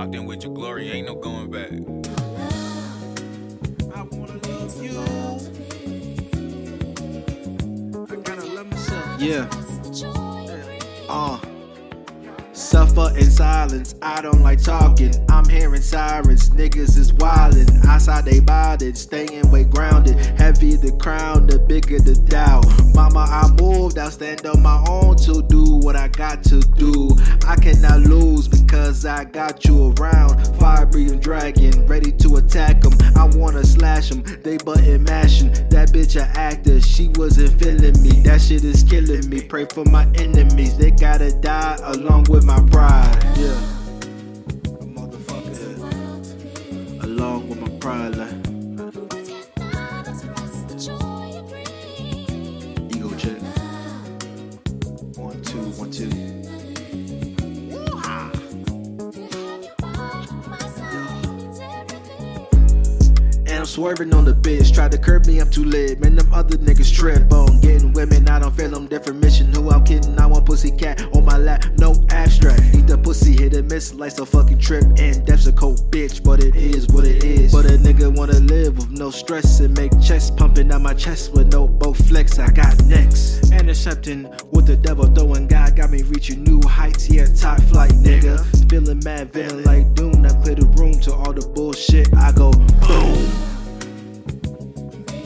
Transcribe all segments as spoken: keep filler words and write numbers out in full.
Locked in with your glory, ain't no going back. I wanna love you. I gotta love myself. Yeah. Uh. Suffer in silence, I don't like talking. I'm hearing sirens, niggas is wildin'. Outside they bodied, staying way grounded. Heavy the crown, the bigger the doubt. Mama, I moved, I stand on my own to do what I got to do. I cannot lose because I got you around. Fire breathing dragon, ready to attack them. I wanna slash them, they button mashing. That bitch a actor, she wasn't feeling me. That shit is killing me, pray for my enemies. They gotta die along with my pride, yeah. A motherfucker, yeah. Along with my pride, like. Ego check. One, two, one, two. And I'm swerving on the bitch, try to curb me, I'm too lit. Man, them other niggas trip on getting women, I don't feel them different mission. Who I'm kidding, I want pussy cat on my lap, no abstract. Eat the pussy, hit and miss, life's a fucking trip. And depth's a cold bitch, but it is what it is. But a nigga wanna live with no stress and make chest pumping out my chest with no both flex. I got next. Intercepting with the devil throwing, God got me reaching new heights, yeah, top flight, nigga. Feeling mad, feeling like doom. I clear the room to all the bullshit, I go boom.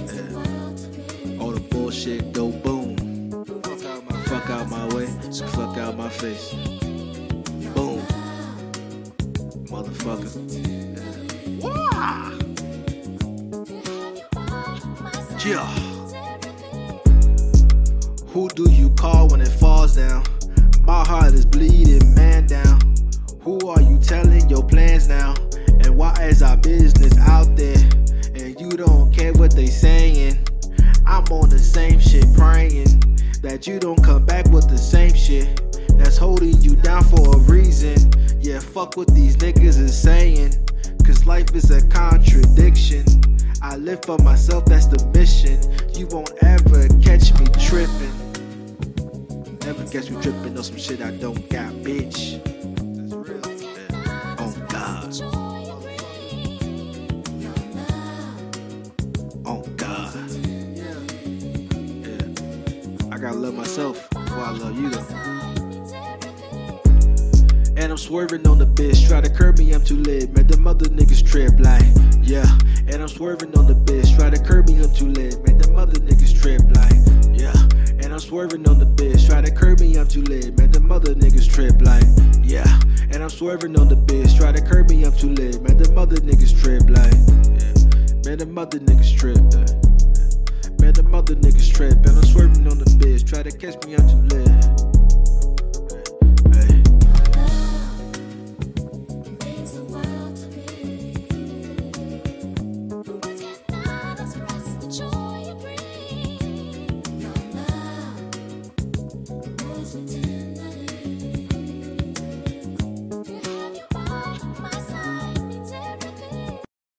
Yeah. All the bullshit go boom. Fuck out my way, fuck out my face. Boom. Motherfucker. Yeah. Yeah. Who do you call when it falls down? My heart is bleeding, man down. Who are you telling your plans now? And why is our business out there? And you don't care what they saying. I'm on the same shit praying that you don't come back with the same shit that's holding you down for a reason. Yeah, fuck what these niggas is saying, cause life is a contradiction. I live for myself, that's the mission. You won't ever catch me tripping. Never catch me tripping on some shit I don't got, bitch. That's real. Yeah. Oh God. I gotta love myself before I love you though. And I'm swerving on the bitch, try to curb me, I'm too lit. Man, them other niggas trip like, yeah. And I'm swerving on the bitch, try to curb me, I'm too lit. Man, them other niggas trip like, yeah. And I'm swerving on the bitch, try to curb me, I'm too lit. Man, them other niggas trip like, yeah. And I'm swerving on the bitch, try to curb me, I'm too lit. Man, them other niggas trip like, yeah. Man, them other niggas trip like. Man, them other niggas trip, and I'm swerving on the bitch. Try to catch me, I'm too lit.